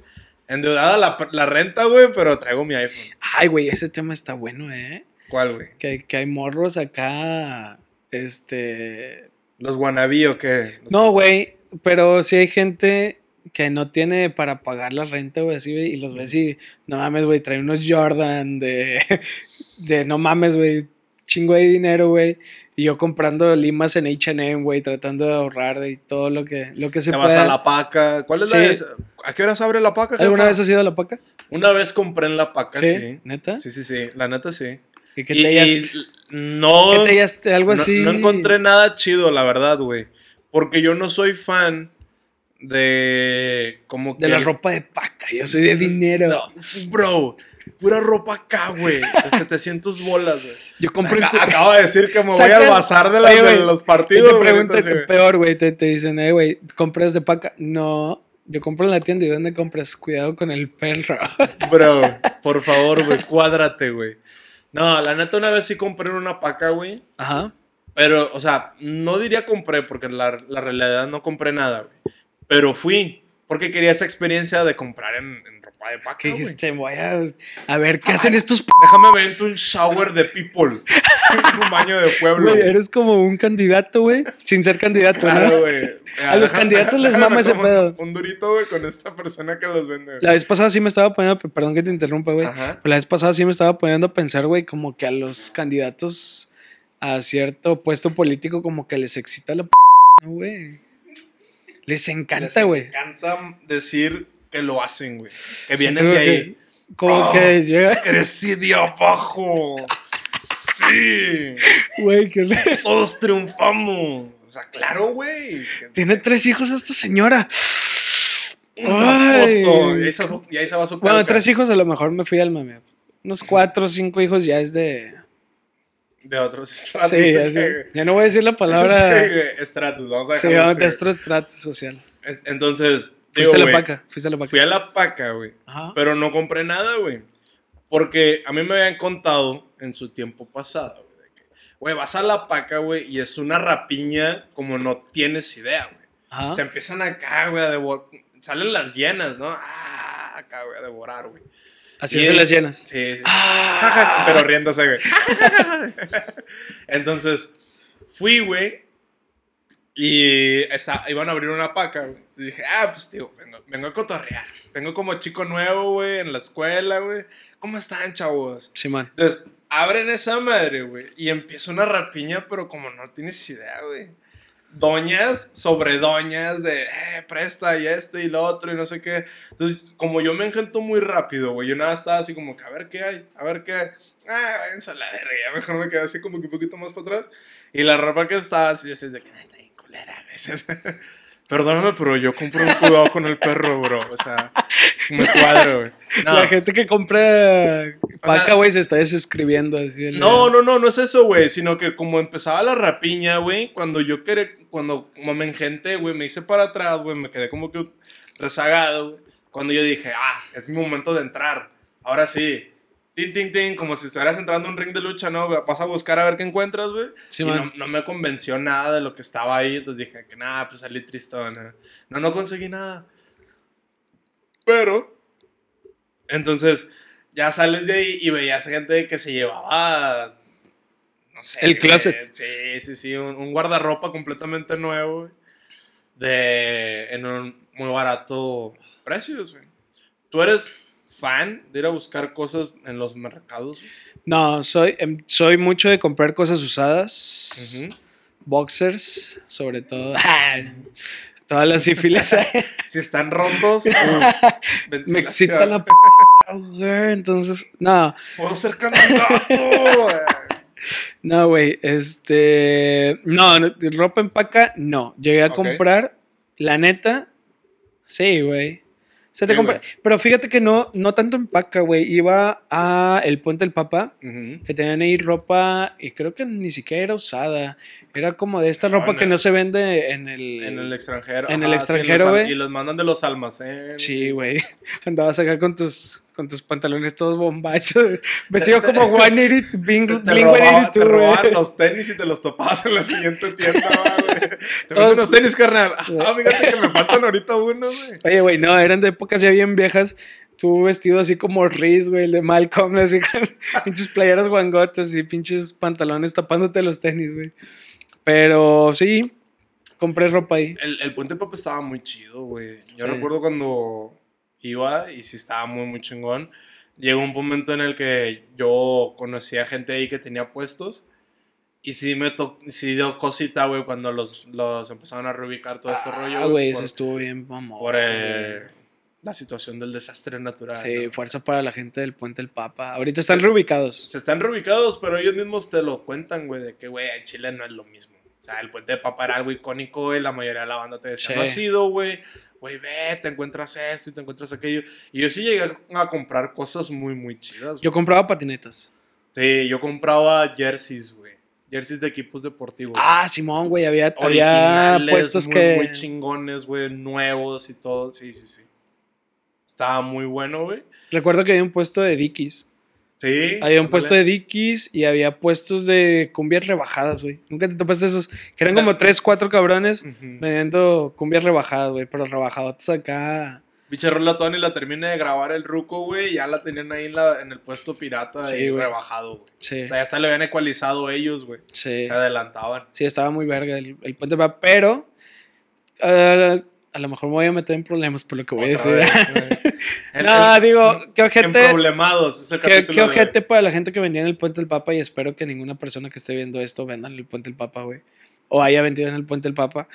Endeudada la, la renta, güey, pero traigo mi iPhone. Ay, güey, ese tema está bueno, ¿eh? ¿Cuál, güey? Que, que hay morros acá, este... ¿Los wannabe o qué? Los no, güey, pero sí hay gente... Que no tiene para pagar la renta, güey, así, güey. Y los ves y, no mames, güey, trae unos Jordan de, de no mames, güey, chingo de dinero, güey. Y yo comprando limas en H and M, güey, tratando de ahorrar de todo lo que, lo que se pueda. Te vas a la paca. ¿Cuál es sí. la vez? ¿A qué hora se abre la paca? ¿Alguna vez has ido a la paca? Una vez compré en la paca, sí. sí. ¿Neta? Sí, sí, sí. La neta, sí. ¿Y qué te hallaste? No, ¿Qué te hallaste? Algo no, así. No encontré nada chido, la verdad, güey. Porque yo no soy fan... De... Como que... De la ropa de paca. Yo soy de dinero. No, bro. Pura ropa acá, güey. De setecientas bolas, güey. Yo compré... Acá, acabo de decir que me Saca... voy al bazar de, las, Oye, de los partidos. Yo te pregunto que peor, güey. Te, te dicen, eh, güey, ¿compras de paca? No. Yo compro en la tienda. ¿Y dónde compras? Cuidado con el perro. Bro, por favor, güey. Cuádrate, güey. No, la neta, una vez sí compré una paca, güey. Ajá. Pero, o sea, no diría compré porque la, la realidad no compré nada, güey. Pero fui, porque quería esa experiencia de comprar en, en ropa de paca, güey. Dijiste, voy a, a ver, ¿qué hacen estos p***? Déjame verte un shower de people. Un baño de pueblo. Güey, eres como un candidato, güey. Sin ser candidato, claro, ¿no? güey. A los candidatos les mama ese pedo. Un durito, güey, con esta persona que los vende. Güey. La vez pasada sí me estaba poniendo... Perdón que te interrumpa, güey. Ajá. Pero la vez pasada sí me estaba poniendo a pensar, güey, como que a los candidatos a cierto puesto político como que les excita la p***, ¿no, güey? Les encanta, güey. Les encanta decir que lo hacen, güey. Que vienen de ahí. Como oh, que llega. Crecí de abajo. Sí. Güey, que le... Todos triunfamos. O sea, claro, güey. Tiene tres hijos esta señora. Una Ay. foto. Y ahí, se, y ahí se va a su Bueno, carca. tres hijos a lo mejor me fui al mame. Unos cuatro o cinco hijos ya es de... De otros estratos. Sí, ya, sí. ya no voy a decir la palabra. Estratos, vamos a dejarlo. Sí, vamos de otro estrato social. Es, entonces, fuiste digo, a la wey, paca, fuiste a la paca. Fui a la paca, güey. Pero no compré nada, güey. Porque a mí me habían contado en su tiempo pasado, güey. Güey, vas a la paca, güey, y es una rapiña como no tienes idea, güey. Ajá. Se empiezan acá, güey, a devorar. Salen las hienas, ¿no? Ah, acá, güey, a devorar, güey. Así y es, él, las hienas. Sí, sí. Ah. Pero riéndose, güey. Entonces, fui, güey. Y esa, iban a abrir una paca, güey. Entonces dije, ah, pues, tío, vengo, vengo a cotorrear. Vengo como chico nuevo, güey, en la escuela, güey. ¿Cómo están, chavos? Sí, man. Entonces, abren esa madre, güey. Y empieza una rapiña, pero como no tienes idea, güey. Doñas sobre doñas de, eh, presta y esto y lo otro y no sé qué. Entonces, como yo me engento muy rápido, güey. Yo nada estaba así como que, a ver qué hay, a ver qué hay. Ah, váyanse a la verga. Mejor me quedé así como que un poquito más para atrás. Y la ropa que estaba así, así de que... a veces. Perdóname, pero yo compro un cuidado con el perro, bro. O sea, me cuadro, güey. No. La gente que compra paca, güey, o sea, se está desescribiendo así. No, la... no, no, no es eso, güey. Sino que como empezaba la rapiña, güey, cuando yo quería, cuando como me engenté, güey, me hice para atrás, güey, me quedé como que rezagado, güey. Cuando yo dije, ah, es mi momento de entrar. Ahora sí. Tin, tin, tin, como si estuvieras entrando a un ring de lucha, ¿no? Vas a buscar a ver qué encuentras, güey. Sí, y no, no me convenció nada de lo que estaba ahí. Entonces dije que nada, pues salí tristona. No, no conseguí nada. Pero, entonces, ya sales de ahí y veías gente que se llevaba, no sé. El closet. Sí, sí, sí. Un, un guardarropa completamente nuevo, güey. De, en un muy barato precio, güey. Tú eres... ¿Fan de ir a buscar cosas en los mercados? No, soy, soy mucho de comprar cosas usadas. Uh-huh. Boxers, sobre todo. Todas las sífilas. Si están rotos. Uh, me excita la p***, güey. Entonces, no. ¡Puedo ser candidato! No, güey. Este... No, ropa en paca, no. Llegué a okay. comprar, la neta, sí, güey. Se te sí, compra. Pero fíjate que no, no tanto empaca, güey. Iba a el Puente del Papa, uh-huh. que tenían ahí ropa, y creo que ni siquiera era usada. Era como de esta no, ropa que el, no se vende en el... En el extranjero. En Ajá, el extranjero, güey. Sí, y los mandan de los almacenes. Sí, güey. Andabas acá con tus, con tus pantalones todos bombachos, vestido como one eighty-two, bling, te, te bling robaba, one eighty-two, te robaban los tenis y te los topabas en la siguiente tienda, güey. Te todos... unos tenis, carnal. Ah, fíjate que me faltan ahorita unos, güey. Oye, güey, no, eran de épocas ya bien viejas. Tú vestido así como Riz, güey, el de Malcom, así con pinches playeras guangotas y pinches pantalones tapándote los tenis, güey. Pero sí, compré ropa ahí. El, el Puente del Papa estaba muy chido, güey. Yo sí. recuerdo cuando... iba y sí estaba muy, muy chingón. Llegó un momento en el que yo conocía gente ahí que tenía puestos. Y sí me to- sí dio cosita, güey, cuando los, los empezaron a reubicar todo ah, este rollo. Ah, güey, eso estuvo bien, vamos. Por eh, la situación del desastre natural. Sí, ¿no? Fuerza para la gente del Puente del Papa. Ahorita están reubicados. Se están reubicados, pero ellos mismos te lo cuentan, güey, de que, güey, en Chile no es lo mismo. O sea, el Puente del Papa era algo icónico, güey. La mayoría de la banda te decía, no ha sido, güey. Güey, ve, te encuentras esto y te encuentras aquello. Y yo sí llegué a comprar cosas muy, muy chidas, güey. Yo compraba patinetas. Sí, yo compraba jerseys, güey. Jerseys de equipos deportivos. Ah, Simón, güey, había, había puestos muy, que... muy chingones, güey, nuevos y todo. Sí, sí, sí. Estaba muy bueno, güey. Recuerdo que había un puesto de Dickies. Sí. Había un ándale. puesto de Dickies y había puestos de cumbias rebajadas, güey. Nunca te topaste esos. Que eran como tres, cuatro cabrones uh-huh. vendiendo cumbias rebajadas, güey. Pero rebajadotes acá. Biche rola Tony la terminé de grabar el ruco, güey. Ya la tenían ahí en, la, en el puesto pirata sí, ahí, rebajado, güey. Sí. O sea, ya hasta le habían ecualizado ellos, güey. Sí. Se adelantaban. Sí, estaba muy verga el, el puente. Pero uh, a lo mejor me voy a meter en problemas por lo que voy Otra a decir. Vez, el, no, el, digo, qué ojete. Problemados, es el qué, qué ojete para la gente que vendía en el Puente del Papa. Y espero que ninguna persona que esté viendo esto venda en el Puente del Papa, güey. O haya vendido en el Puente del Papa.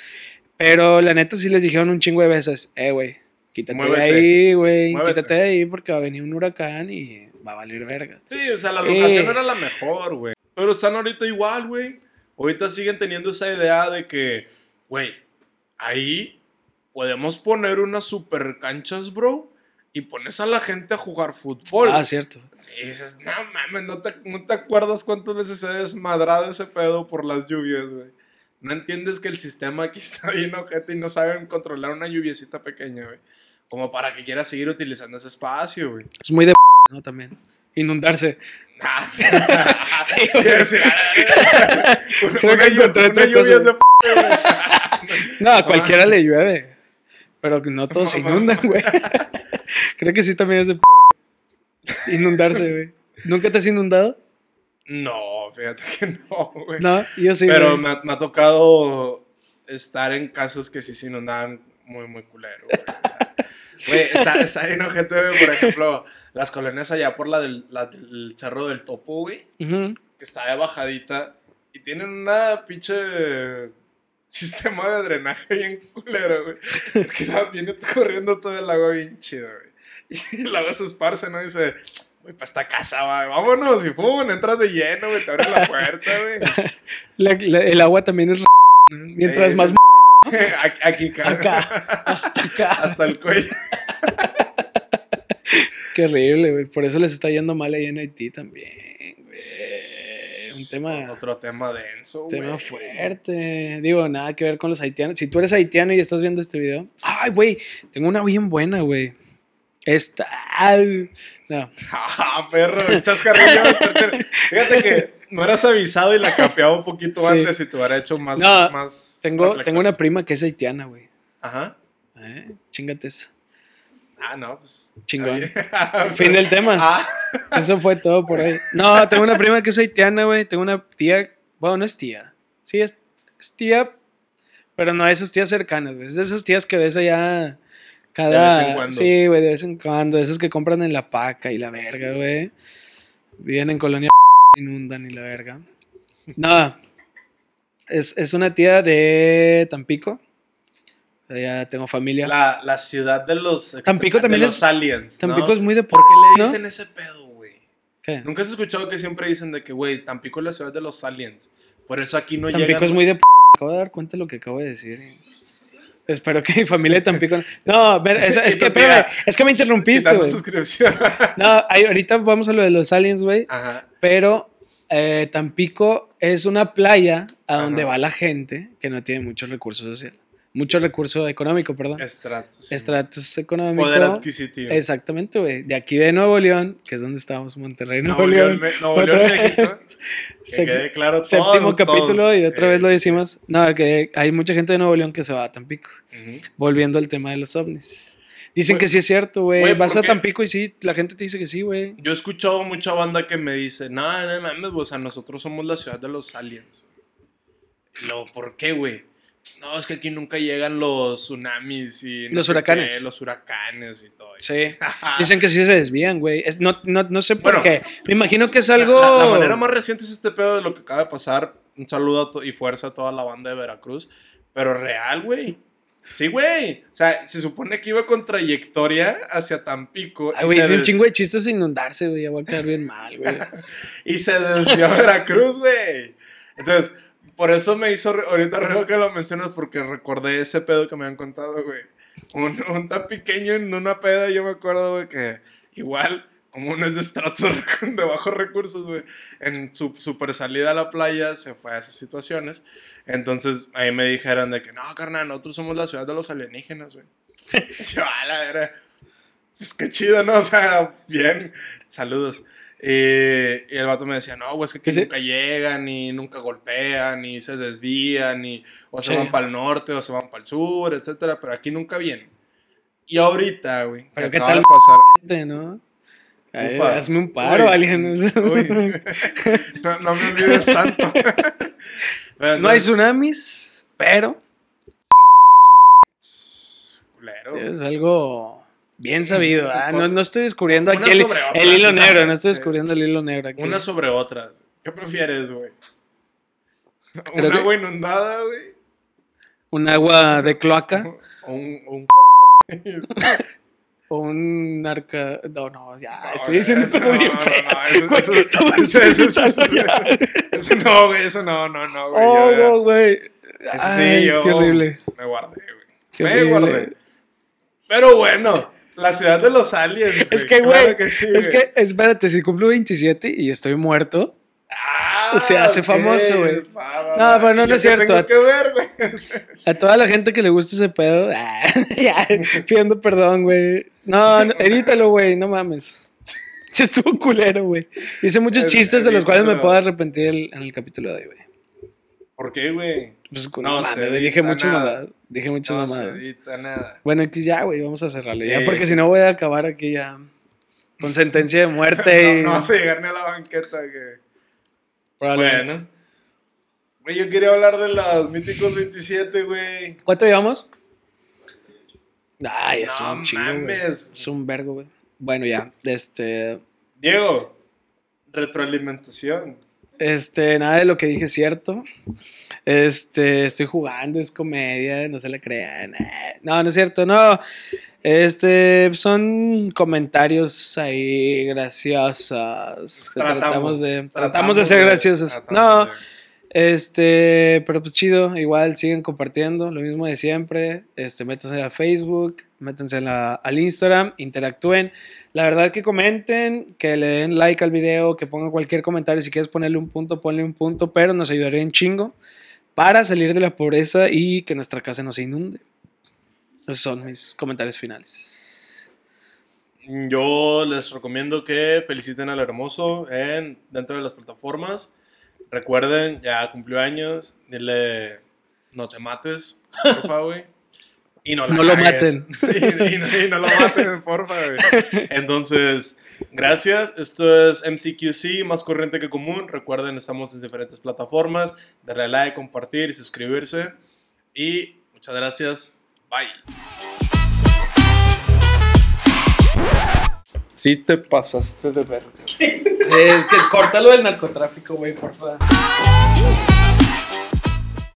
Pero la neta sí les dijeron un chingo de veces, eh, güey, quítate Muévete. de ahí, güey. Quítate de ahí porque va a venir un huracán y va a valer verga. Sí, o sea, la locación eh. era la mejor, güey. Pero están ahorita igual, güey. Ahorita siguen teniendo esa idea de que, güey, ahí podemos poner unas super canchas, bro. Y pones a la gente a jugar fútbol. Ah, cierto. Y dices, no mames, no te, no te acuerdas cuántas veces se ha desmadrado ese pedo por las lluvias, güey. No entiendes que el sistema aquí está bien ojete y no saben controlar una lluviecita pequeña, güey. Como para que quieras seguir utilizando ese espacio, güey. Es muy de pobres, ¿no? También. Inundarse. Nah. Creo que encontré otra cosa. Una lluvia de p***, No, a cualquiera ah. le llueve. Pero no todos se inundan, güey. Creo que sí también es de p... inundarse, güey. ¿Nunca te has inundado? No, fíjate que no, güey. No, yo sí. Pero me ha, me ha tocado estar en casos que sí se inundaban muy, muy culero, güey. O sea, güey, está, está lleno gente, güey. Por ejemplo, las colonias allá por la del la, el Cerro del Topo, güey. Uh-huh. Que está de bajadita. Y tienen una pinche sistema de drenaje bien culero, güey. Porque viene corriendo todo el agua bien chido, güey. Y el agua se esparce, ¿no? Dice, güey, para esta casa, güey, vámonos. Y pum, entras de lleno, güey, te abre la puerta, güey. La, la, el agua también es... Mientras sí, más... Aquí, acá. acá. Hasta acá. Hasta el cuello. Qué horrible, güey. Por eso les está yendo mal ahí en Haití también, güey. Un tema... Otro tema denso, tema güey. Tema fuerte. Digo, nada que ver con los haitianos. Si tú eres haitiano y estás viendo este video... Ay, güey, tengo una bien buena, güey. Esta... Ay, no. Ah, perro, chascarrillo. Fíjate que no eras avisado y la capeaba un poquito sí. antes y te hubiera hecho más... No, más tengo, tengo una prima que es haitiana, güey. Ajá. ¿Eh? Chingate esa. Ah, no, pues... Chingón. Fin del tema. Ah. Eso fue todo por ahí. No, tengo una prima que es haitiana, güey. Tengo una tía... Bueno, no es tía. Sí, es, es tía, pero no esas tías cercanas, güey. Es de esas tías que ves allá cada... De vez en cuando. Sí, güey, de vez en cuando. Esas que compran en La Paca y la verga, güey. Viven en colonia... Inundan y la verga. Nada. Es, es una tía de Tampico. Ya tengo familia. La, la ciudad de los extrema, Tampico también de los es, aliens. Tampico, ¿no? Es muy de... ¿Por qué le dicen, ¿no?, ese pedo, güey? ¿Qué? Nunca has escuchado que siempre dicen de que, güey, Tampico es la ciudad de los aliens. Por eso aquí no llega. Tampico llegan... es muy de... Me acabo de dar cuenta de lo que acabo de decir. Espero que mi familia de Tampico... No, no es, es que espérame, es que me interrumpiste, güey. No, ahorita vamos a lo de los aliens, güey. Ajá. Pero eh, Tampico es una playa a donde Ajá. va la gente que no tiene muchos recursos sociales. Mucho recurso económico, perdón. Estratos. Sí. Estratos económicos. Poder adquisitivo. Exactamente, güey. De aquí de Nuevo León, que es donde estábamos, Monterrey, Nuevo, Nuevo León. Me, Nuevo León, México. Que quede claro todo. Séptimo capítulo todo. Y otra sí, vez lo decimos. Sí. No, que hay mucha gente de Nuevo León que se va a Tampico. Uh-huh. Volviendo al tema de los ovnis. Dicen, wey, que sí es cierto, güey. Vas a Tampico y sí, la gente te dice que sí, güey. Yo he escuchado mucha banda que me dice, no, no mames, o sea, nosotros somos la ciudad de los aliens. Lo, ¿por qué, güey? No, es que aquí nunca llegan los tsunamis y... No los huracanes. Qué, los huracanes y todo. Sí. Dicen que sí se desvían, güey. No, no, no sé por bueno, qué. Me imagino que es algo... La, la manera más reciente es este pedo de lo que acaba de pasar. Un saludo to- y fuerza a toda la banda de Veracruz. Pero real, güey. Sí, güey. O sea, se supone que iba con trayectoria hacia Tampico. Ah, güey, es des... un chingo de chistes inundarse, güey. Ya voy a quedar bien mal, güey. Y se desvió a Veracruz, güey. Entonces... Por eso me hizo... Re- ahorita reo que lo mencionas porque recordé ese pedo que me han contado, güey. Un, un tan pequeño en una peda, yo me acuerdo, güey, que igual, como uno es de estratos de bajos recursos, güey, en su super salida a la playa se fue a esas situaciones. Entonces, ahí me dijeron de que, no, carnal, nosotros somos la ciudad de los alienígenas, güey. Yo, a la verga, pues qué chido, ¿no? O sea, bien, saludos. Eh, y el vato me decía, no, güey, es que aquí ¿Sí? nunca llegan, ni nunca golpean, ni se desvían, ni, o se sí. van para el norte, o se van para el sur, etcétera, pero aquí nunca vienen. Y ahorita, güey, que acaba de pasar... Gente, ¿no? Ay, Ufa, hazme un paro, alienos. no, no me olvides tanto. Pero, no hay tsunamis, pero... Culero. Es algo... Bien sabido, ¿eh? no, no estoy descubriendo aquí el, otra, el hilo negro, no estoy descubriendo el hilo negro aquí. Una sobre otra. ¿Qué prefieres, güey? ¿Un que... agua inundada, güey? ¿Un agua de cloaca? ¿O un... un... o un narca... No, no, ya, no, estoy diciendo cosas no, bien no, feas. No, no, eso, eso, eso, eso, eso no, güey, eso no, no, no, güey. Oh, yo, no, güey. Ay, sí, yo qué horrible. Me guardé, güey. Me guardé. Pero bueno... La ciudad de los aliens, güey. Es que, güey, claro que sí, es güey. que, espérate, si cumplo veintisiete y estoy muerto, ah, se hace okay. famoso, güey. No, pero no, no es cierto. Tengo a, que ver, güey. A toda la gente que le gusta ese pedo, ah, ya, pidiendo perdón, güey. No, no, edítalo, güey, no mames. Se estuvo culero, güey. Hice muchos es, chistes de los cuales me puedo arrepentir el, en el capítulo de hoy, güey. ¿Por qué, güey? Pues, no, no mames, dije muchas mamadas. Dije muchas mamadas. No se edita nada. Bueno, aquí ya, güey, vamos a cerrarle. Sí. Ya, porque si no voy a acabar aquí ya con sentencia de muerte. No, y... no vas a llegar ni a la banqueta. Que... Probablemente. Bueno. Güey, yo quería hablar de los míticos veintisiete, güey. ¿Cuánto llevamos? Ay, es no, un chingo, mames. Es un vergo, güey. Bueno, ya, este... Diego, retroalimentación. Este, nada de lo que dije es cierto. Este, estoy jugando, es comedia, no se la crean. No, no es cierto, no. Este, son comentarios ahí graciosos. Tratamos, tratamos de tratamos, tratamos de ser graciosos. De, no, este, pero pues chido, igual siguen compartiendo, lo mismo de siempre. Este, métanse a Facebook, métanse a la, al Instagram, interactúen. La verdad que comenten, que le den like al video, que pongan cualquier comentario. Si quieres ponerle un punto, ponle un punto, pero nos ayudaría en chingo para salir de la pobreza y que nuestra casa no se inunde. Esos son mis comentarios finales. Yo les recomiendo que feliciten al Hermoso en, dentro de las plataformas. Recuerden, ya cumplió años, dile, no te mates, porfa, güey. Y no, no lo maten. Y, y, no, y no lo maten, porfa, güey. Entonces, gracias. Esto es M C Q C, más corriente que común. Recuerden, estamos en diferentes plataformas. Darle like, compartir y suscribirse. Y muchas gracias. Bye. Sí te pasaste de verga. Es que córtalo del narcotráfico, güey, por favor.